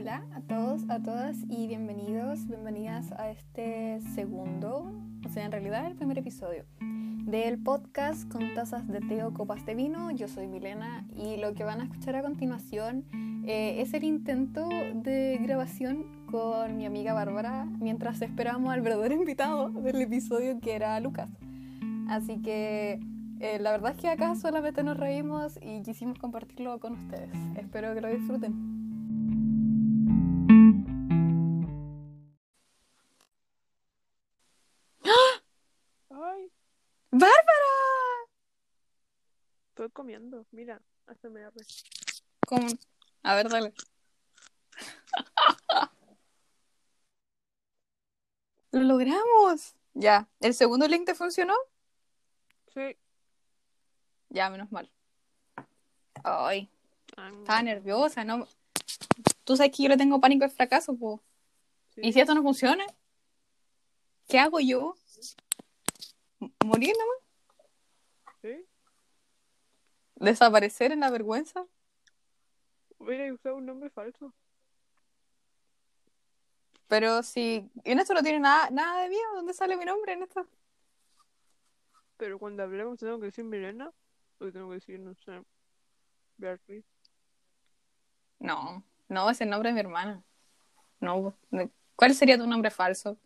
Hola a todos, a todas y bienvenidos, bienvenidas a este segundo, o sea, en realidad el primer episodio del podcast con tazas de té o copas de vino. Yo soy Milena y lo que van a escuchar a continuación es el intento de grabación con mi amiga Bárbara mientras esperábamos al verdadero invitado del episodio, que era Lucas. Así que la verdad es que acá solamente nos reímos y quisimos compartirlo con ustedes. Espero que lo disfruten. Estoy comiendo, mira, hasta me arre. ¿Cómo? A ver, dale. ¡Lo logramos! Ya, ¿el segundo link te funcionó? Sí. Ya, menos mal. Ay, estaba nerviosa, ¿no? Tú sabes que yo le tengo pánico al fracaso, po. Sí. ¿Y si esto no funciona? ¿Qué hago yo? ¿Morir nomás? Sí. ¿Desaparecer en la vergüenza? Hubiera usado un nombre falso. Pero si... en esto no tiene nada de miedo. ¿Dónde sale mi nombre en esto? Pero cuando hablemos tengo que decir Milena. O tengo que decir, no sé, Beatriz. No, es el nombre de mi hermana. No. ¿Cuál sería tu nombre falso?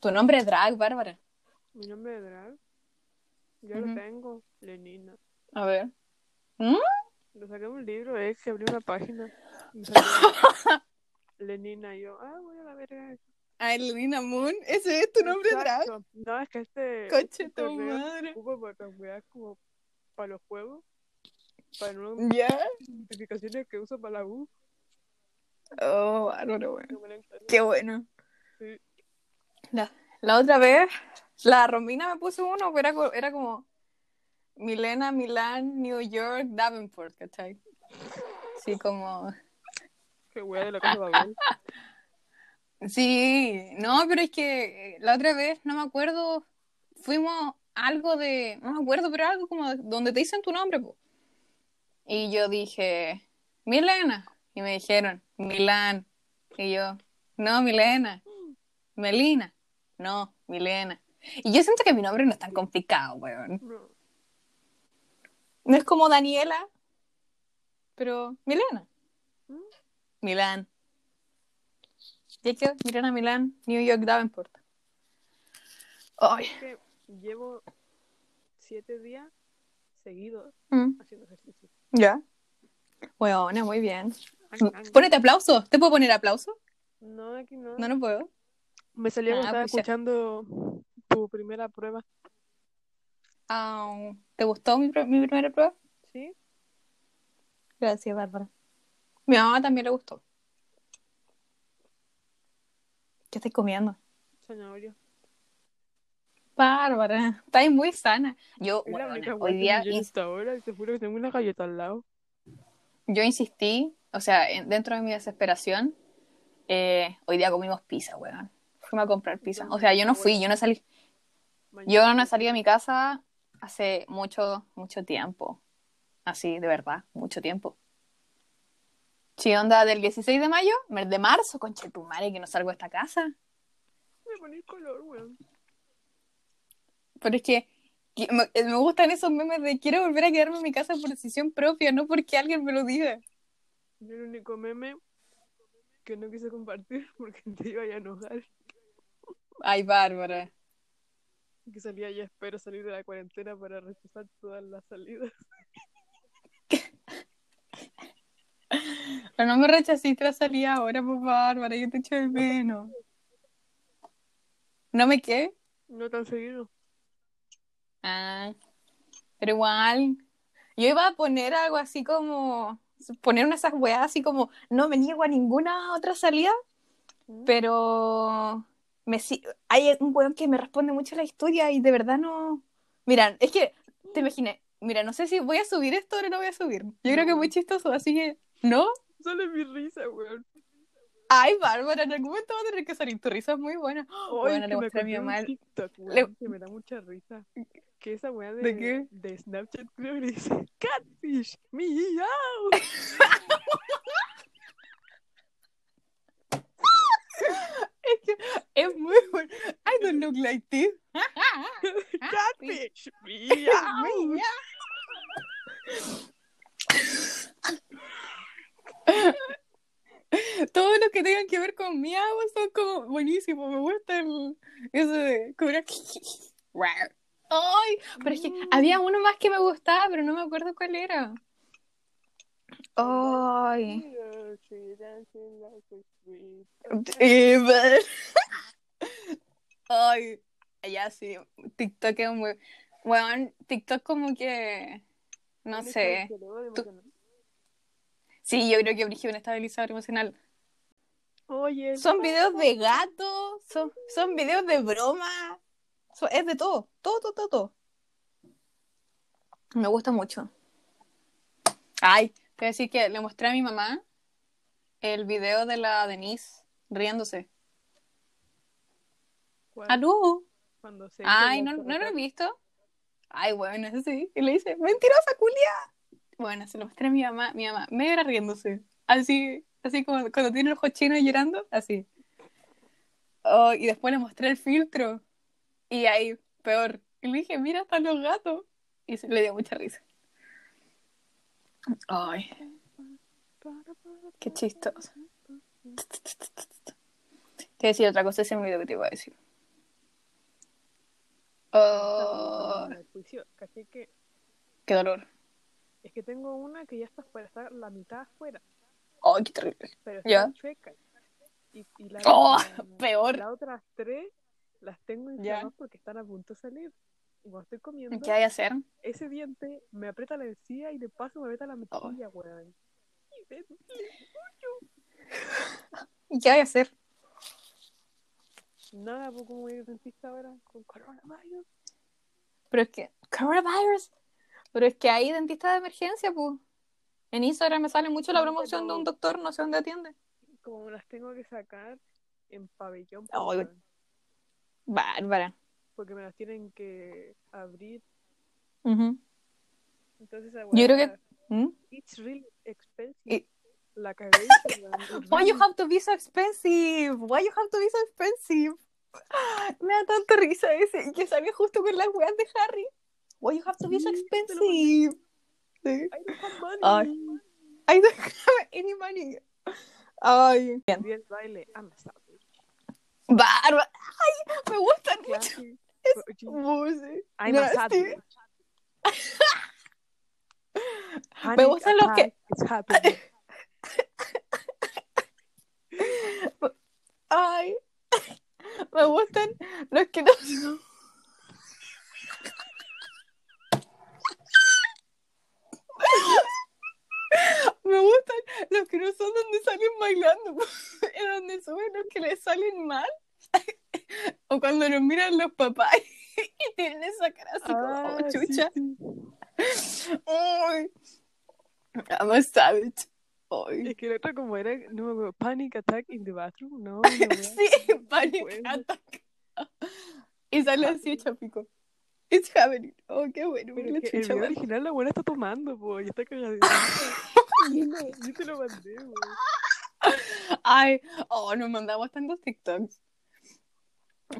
Tu nombre es drag, Bárbara. ¿Mi nombre es drag? Yo lo tengo, Lenina. A ver. Lo saqué de un libro, que abrí una página. Lenina, y yo, voy a la verga. Ah, Lenina Moon, ese es tu nombre. Exacto. Drag. No, es que este... coche tu madre. Como para los juegos. Para nuevas notificaciones que uso para la U. Oh, bárbaro, bueno. Qué bueno. Sí. La otra vez... la Romina me puso uno que era como Milena, Milán, New York, Davenport, ¿cachai? Sí, como... qué wea de la cosa va a ver. Sí, no, pero es que la otra vez, no me acuerdo, fuimos algo de... no me acuerdo, pero algo como donde te dicen tu nombre, po. Y yo dije, Milena. Y me dijeron, Milán. Y yo, no, Milena. Melina. No, Milena. Y yo siento que mi nombre no es tan complicado, weón. No es como Daniela, pero Milena. Milán. Y es que Milena, Milán, New York, Davenport. Ay. Llevo 7 días seguidos haciendo ejercicio. ¿Ya? Weona, muy bien. Ponete aplauso. ¿Te puedo poner aplauso? No, aquí no. No puedo. Me salió cuando estaba escuchando tu primera prueba. ¿Te gustó mi primera prueba? Sí. Gracias, Bárbara. Mi mamá también le gustó. ¿Qué estás comiendo? Zanahoria. Bárbara, estás muy sana. Yo, bueno, hoy día... ahora, te juro que tengo una galleta al lado. Yo insistí, o sea, dentro de mi desesperación, hoy día comimos pizza, weón. Fuimos a comprar pizza. O sea, yo no fui, yo no salí. Yo no salí de mi casa hace mucho, mucho tiempo. Así, de verdad, mucho tiempo. Sí, onda del 16 de mayo, de marzo, conchetumare, que no salgo de esta casa. Me pone el color, weón. Pero es que me gustan esos memes de quiero volver a quedarme en mi casa por decisión propia, no porque alguien me lo diga. Yo el único meme que no quise compartir porque te iba a enojar. Ay, Bárbara. Que salía ya, espero salir de la cuarentena para rechazar todas las salidas. Pero no me rechazaste la salida ahora, pues, Bárbara, yo te echo de menos. ¿No me qué? No tan seguido. Ah, pero igual. Yo iba a poner algo así como... poner unas esas weas así como no me niego a ninguna otra salida, pero... hay un weón que me responde mucho a la historia y de verdad no... mira, es que te imaginé, mira, no sé si voy a subir esto o no lo voy a subir. Yo creo que es muy chistoso, así que... ¿no? Solo es mi risa, weón. Ay, Bárbara, en algún momento va a tener que salir. Tu risa es muy buena. Bueno, le mostré a mi mamá. TikTok, weón, que me da mucha risa. que esa weá ¿de qué? De Snapchat creo que dice Catfish, miau. Es que es muy bueno. I don't look like this. Catfish, miau. Todos los que tengan que ver con miau son como buenísimos. Me gusta eso de cobrar. Ay, pero es que había uno más que me gustaba, pero no me acuerdo cuál era. Ay. Ay, ya sí. TikTok es muy... Bueno, TikTok como que... No sé. Sí, yo creo que abrigió un estabilizador emocional. Oye. Son videos de gatos, son videos de broma. Es de todo, todo. Me gusta mucho. Ay, te voy a decir que le mostré a mi mamá el video de la Denise riéndose. ¿Cuál? ¡Alú! Ay, ¿no lo he visto? Ay, bueno, eso sí. Y le dice, ¡mentirosa, culia! Bueno, se lo mostré a mi mamá, me era riéndose. Así como cuando tiene los ojos chinos llorando, así. Oh, y después le mostré el filtro. Y ahí, peor. Y le dije, mira, están los gatos. Y le dio mucha risa. Ay. Qué chistoso. Te voy a decir otra cosa, ese es el video que te iba a decir. Oh. Qué dolor. Es que tengo una que ya está afuera, está la mitad afuera. Ay, qué terrible. Pero está chueca. Y la peor. Las otras tres las tengo inflamadas porque están a punto de salir. Y cuando estoy comiendo... ¿Qué hay que hacer? Ese diente me aprieta la encía y de paso me aprieta la mejilla, weón. ¿Y qué hay que hacer? Nada, pues como ir al dentista ahora con coronavirus. Pero es que... ¿Coronavirus? Pero es que hay dentistas de emergencia, pues. En Instagram me sale mucho la promoción de un doctor, no sé dónde atiende. Como las tengo que sacar en pabellón. Ay, Bárbara. Porque me las tienen que abrir. Uh-huh. Entonces, yo creo que... It's really expensive. La cabeza. Why you have to be so expensive? Me da tanta risa ese. Que salió justo con las weas de Harry. Why you have to be so expensive? I don't have money. I don't have any money. Ay. Y el baile. I'm sorry. Bárbara. Ay, me gustan mucho. Es música. I'm happy. Me gustan los que... Ay. Me gustan los que no... Me gustan los que no son donde salen bailando, es donde suben los que les salen mal. O cuando los miran los papás y tienen esa cara así como chucha. Sí. Ay, I'm a savage. Ay. Es que el otro como era, no me acuerdo, Panic Attack in the Bathroom, ¿no? Sí, Panic Attack. Y sale así, chapico. It's happening. Oh, qué bueno. Mira, que el video original la buena está tomando, po, y está cagadita. Yo te lo mandé, po. Ay, nos mandamos tantos TikToks.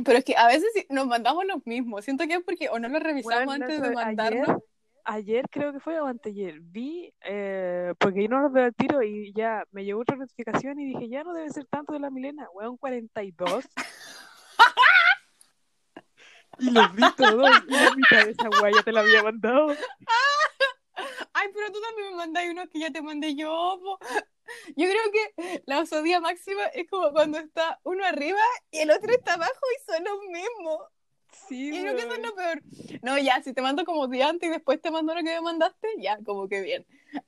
Pero es que a veces nos mandamos los mismos. Siento que es porque o no los revisamos antes de mandarnos. Ayer creo que fue o anteayer. Vi, porque yo no los veo al tiro y ya me llegó otra notificación y dije, ya no debe ser tanto de la Milena. Weón, 42. Y los vi todos. La mitad de esa guaya te la había mandado. Ay, pero tú también me mandas unos que ya te mandé yo, po. Yo creo que la osadía máxima es como cuando está uno arriba y el otro está abajo y son los mismos. Sí, y creo que eso es lo peor. No, ya, si te mando como de antes y después te mando lo que me mandaste, ya, como que bien.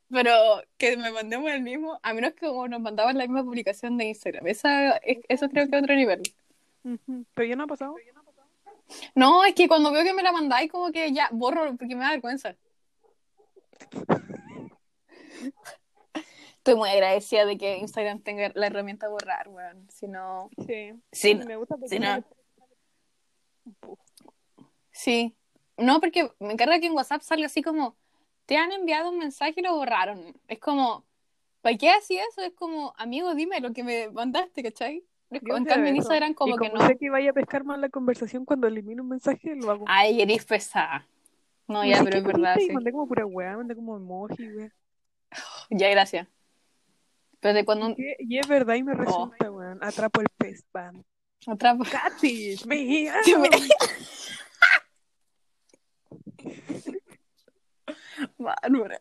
Pero que me mandemos el mismo, a menos que como nos mandaban la misma publicación de Instagram. Eso creo que es otro nivel. Pero ya no ha pasado. No, es que cuando veo que me la mandáis, como que ya borro porque me da vergüenza. Estoy muy agradecida de que Instagram tenga la herramienta borrar, weón. Si no... Sí. Sí, me gusta porque... Sí. No, porque me encarga que en WhatsApp salga así como, te han enviado un mensaje y lo borraron. Es como, ¿para qué así eso? Es como, amigo, dime lo que me mandaste, ¿cachai? En cambio en Instagram como que no. Como sé que vaya a pescar más la conversación cuando elimino un mensaje, lo hago. Ay, eres pesada. No, ya, pero es verdad. Sí. Mandé como pura weá, mandé como emoji, weá. Ya, gracias. Pero de cuando... Y es verdad y me resulta, weón. Atrapo el pez, van. Atrapo. Catfish, me... Bárbara.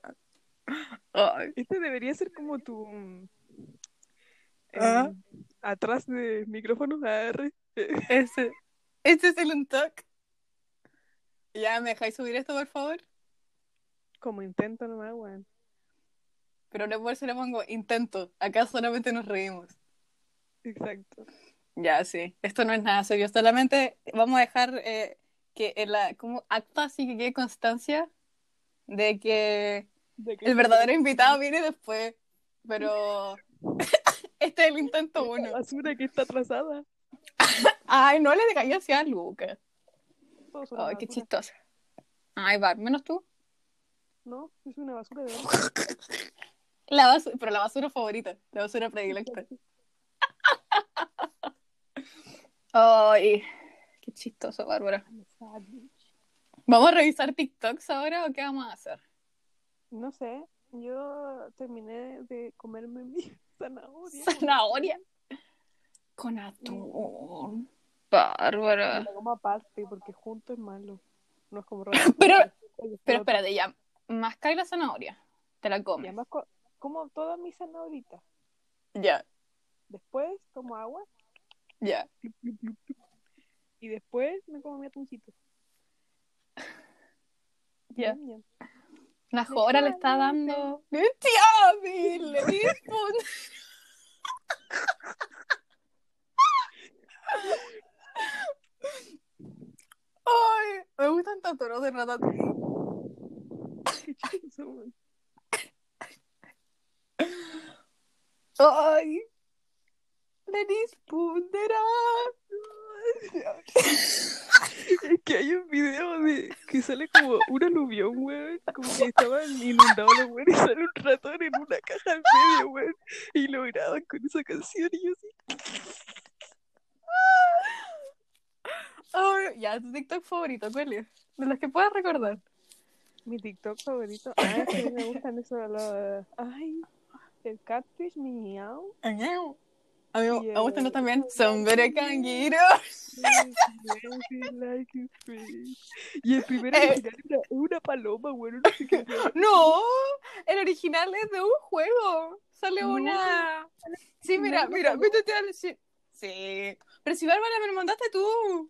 Ay. Este debería ser como tu atrás de micrófono AR. Este es el untuck. Ya, ¿me dejáis subir esto, por favor? Como intento nomás, weón. Pero no por eso le pongo intento. Acá solamente nos reímos. Exacto. Ya, sí. Esto no es nada serio. Solamente vamos a dejar que como acta, así que quede constancia de que el verdadero invitado viene después. Pero este es el intento uno. La basura que está atrasada. Ay, no le cayó hacia Lucas. Ay, qué chistosa. Ay, va, menos tú. No, es una basura de verdad. Pero la basura favorita, la basura predilecta. Ay, qué chistoso, Bárbara. ¿Vamos a revisar TikToks ahora o qué vamos a hacer? No sé, yo terminé de comerme mi zanahoria. ¿Zanahoria? Con atún. Bárbara. La goma aparte, porque junto es malo. No es como rojo. pero espérate, ya. Mascáis la zanahoria. Te la comes. Y además como toda mi zanahorita. Ya. Yeah. Después como agua. Ya. Yeah. Y después me como mi atuncito. Ya. Yeah. La Jora le está dando. ¡Tía, Bill! ¡Le di punto! Ay, me gustan tanto los de Ratatouille. Ay, Denise Pundera. Es que hay un video de que sale como un aluvión, weón. Como que estaban inundados los weones y sale un ratón en una caja al medio, weón. Y lo graban con esa canción y yo así. Oh, ya, tu TikTok favorito, ¿cuál es? De los que puedas recordar. Mi TikTok favorito. Ay, sí, me gustan esos. Ay, el catfish, mi miau. A mí me gustan los también. Son very canguiros. Y el primero original era una paloma, bueno, no sé qué. No, el original es de un juego. Sale una. Sí, mira, métete al. Sí. Pero si Bárbara me lo mandaste tú.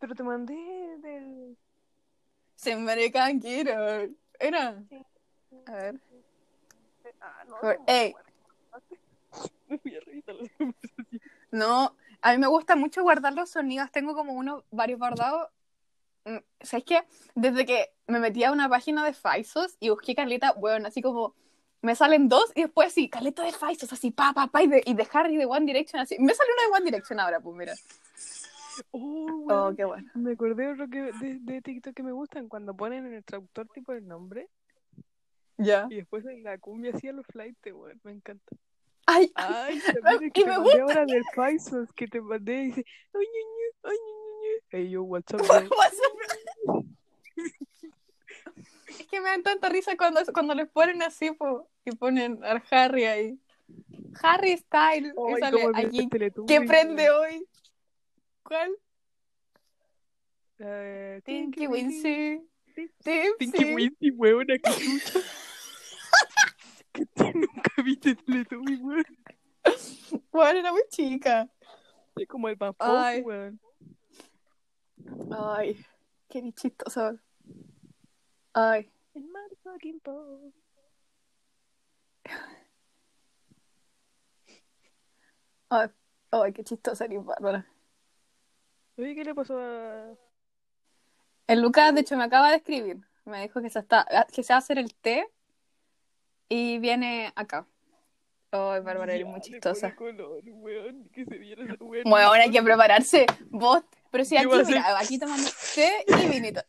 Pero te mandé del... Se me canquero. ¿Era? Sí. A ver. No. ¡Ey! Me voy a revisar la conversación. No, a mí me gusta mucho guardar los sonidos. Tengo como varios guardados. ¿Sabes qué? Desde que me metí a una página de Faisos y busqué Carlita, bueno, así como... Me salen dos y después así, Carlita de Faisos, así, pa, y de Harry, de One Direction, así. Me sale una de One Direction ahora, pues mira. Oh, qué bueno. Me acordé de otro de TikTok que me gustan cuando ponen en el traductor tipo el nombre. Ya. Y después en la cumbia hacía los flightes, weón. Me encanta. Ay. Y me gusta. Ahora del Paisos que te mandé y dice, ay, hey, yo, WhatsApp. Es que me dan tanta risa cuando les ponen así, po, y ponen al Harry ahí. Harry Style. Oh, que sale allí. ¿Qué prende hoy? ¿Cuál? Tinky Winky. Tinky Winky, huevona, que chucha. Que tú nunca viste Teletubbies, huevón. Bueno, era muy chica. Es como el papá, huevón. Ay, qué chistoso. Ay. El motherfucking po. Ay, qué chistosa ni Bárbara. Oye, ¿qué le pasó a...? El Lucas, de hecho, me acaba de escribir. Me dijo que se va a hacer el té y viene acá. Ay, Bárbara, eres muy chistosa. Color, weón, que se viera esa weón. Bueno, hay que prepararse. Vos, pero si aquí, mira, ser... aquí tomando té y vinito.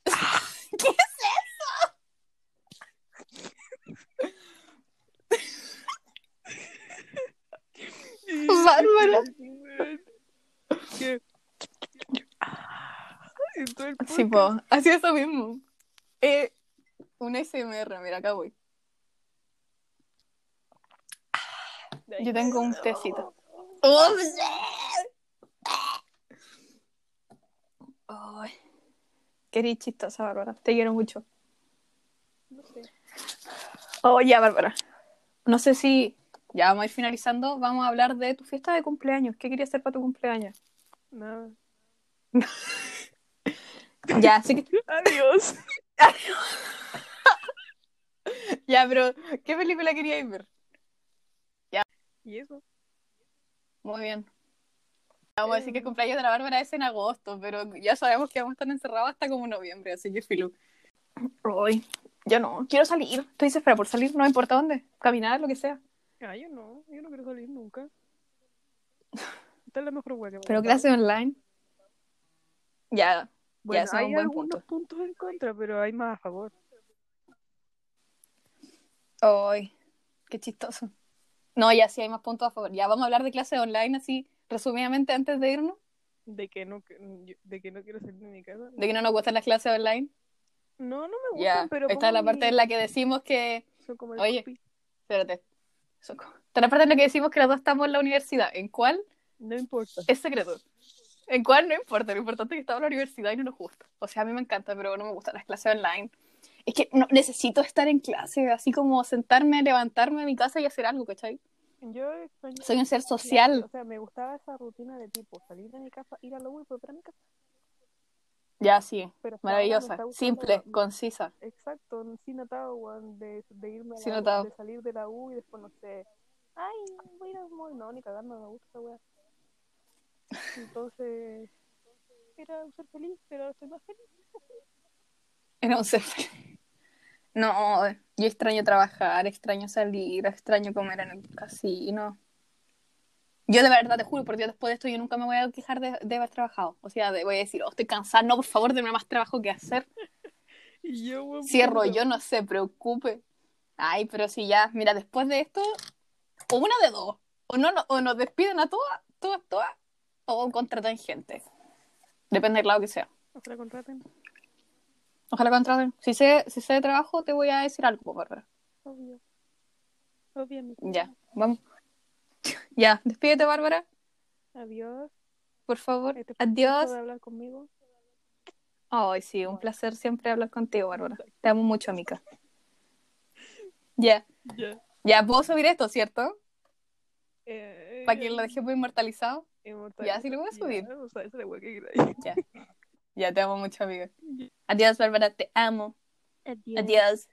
¿Qué es eso? Bárbara. ¿Qué? Sí, po, hacía eso mismo. Un ASMR, mira, acá voy. Yo tengo un tecito. Oh, qué eres chistosa, Bárbara. Te quiero mucho. No sé. Oh, ya, Bárbara. No sé si... Ya, vamos a ir finalizando. Vamos a hablar de tu fiesta de cumpleaños. ¿Qué querías hacer para tu cumpleaños? Nada. Ya, así que... Adiós. Adiós. Ya, pero... ¿Qué película querías ver? ¿Y eso? Muy bien. Vamos a decir que el cumpleaños de la Bárbara es en agosto, pero ya sabemos que vamos a estar encerrados hasta como noviembre, así que filú. Ay, yo no, quiero salir. Tú dices, espera, por salir, no importa dónde, caminar, lo que sea. Ah, yo no quiero salir nunca. Esta es la mejor hueá que me... Pero clase online. Ya, bueno, ya, hay algunos puntos en contra, pero hay más a favor. Ay, qué chistoso. No, ya sí hay más puntos a favor. Ya vamos a hablar de clases online así, resumidamente, antes de irnos. De que no quiero salir de mi casa. De que no nos gustan las clases online. No me gustan, ya, pero... Esta es la parte en la que decimos que... Son como el... Oye, copy. Espérate. Esta es la parte en la que decimos que las dos estamos en la universidad. ¿En cuál? No importa. Es secreto. ¿En cuál? No importa. Lo importante es que estamos en la universidad y no nos gusta. O sea, a mí me encanta, pero no me gustan las clases online. Es que no, necesito estar en clase, así como sentarme, levantarme de mi casa y hacer algo, ¿cachai? Soy un ser social. O sea, me gustaba esa rutina de tipo, salir de mi casa, ir a la U y volver a mi casa. Ya, sí. Pero maravillosa, simple, concisa. Exacto, sin atado, de irme a la U, de salir de la U y después, no sé, ay, voy a ir al mall, no, ni cagando, me gusta, weá. Entonces, era un ser feliz, pero estoy más feliz. Era un ser feliz. No, yo extraño trabajar, extraño salir, extraño comer en el casino. Yo de verdad te juro, por Dios, después de esto yo nunca me voy a quejar de haber trabajado. O sea, voy a decir, estoy cansada, no, por favor, denme más trabajo que hacer. Cierro, yo no se preocupe. Ay, pero si ya, mira, después de esto, o una de dos, o nos despiden a todas, o contratan gente. Depende del lado que sea. Ojalá contraten. Si sé de trabajo, te voy a decir algo, Bárbara. Obvio. Obviamente. Ya, vamos. Ya, despídete, Bárbara. Adiós. Por favor, adiós. ¿Puedes hablar conmigo? Ay, sí, un placer siempre hablar contigo, Bárbara. Te amo mucho, amiga. Ya. Ya, ¿puedo subir esto, cierto? Para que lo dejemos inmortalizado. Ya, sí lo voy a subir. O sea, esa es la hueá que queráis. Ya. Ya, te amo mucho, amiga. Adiós, Bárbara, te amo. Adiós.